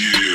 Yeah.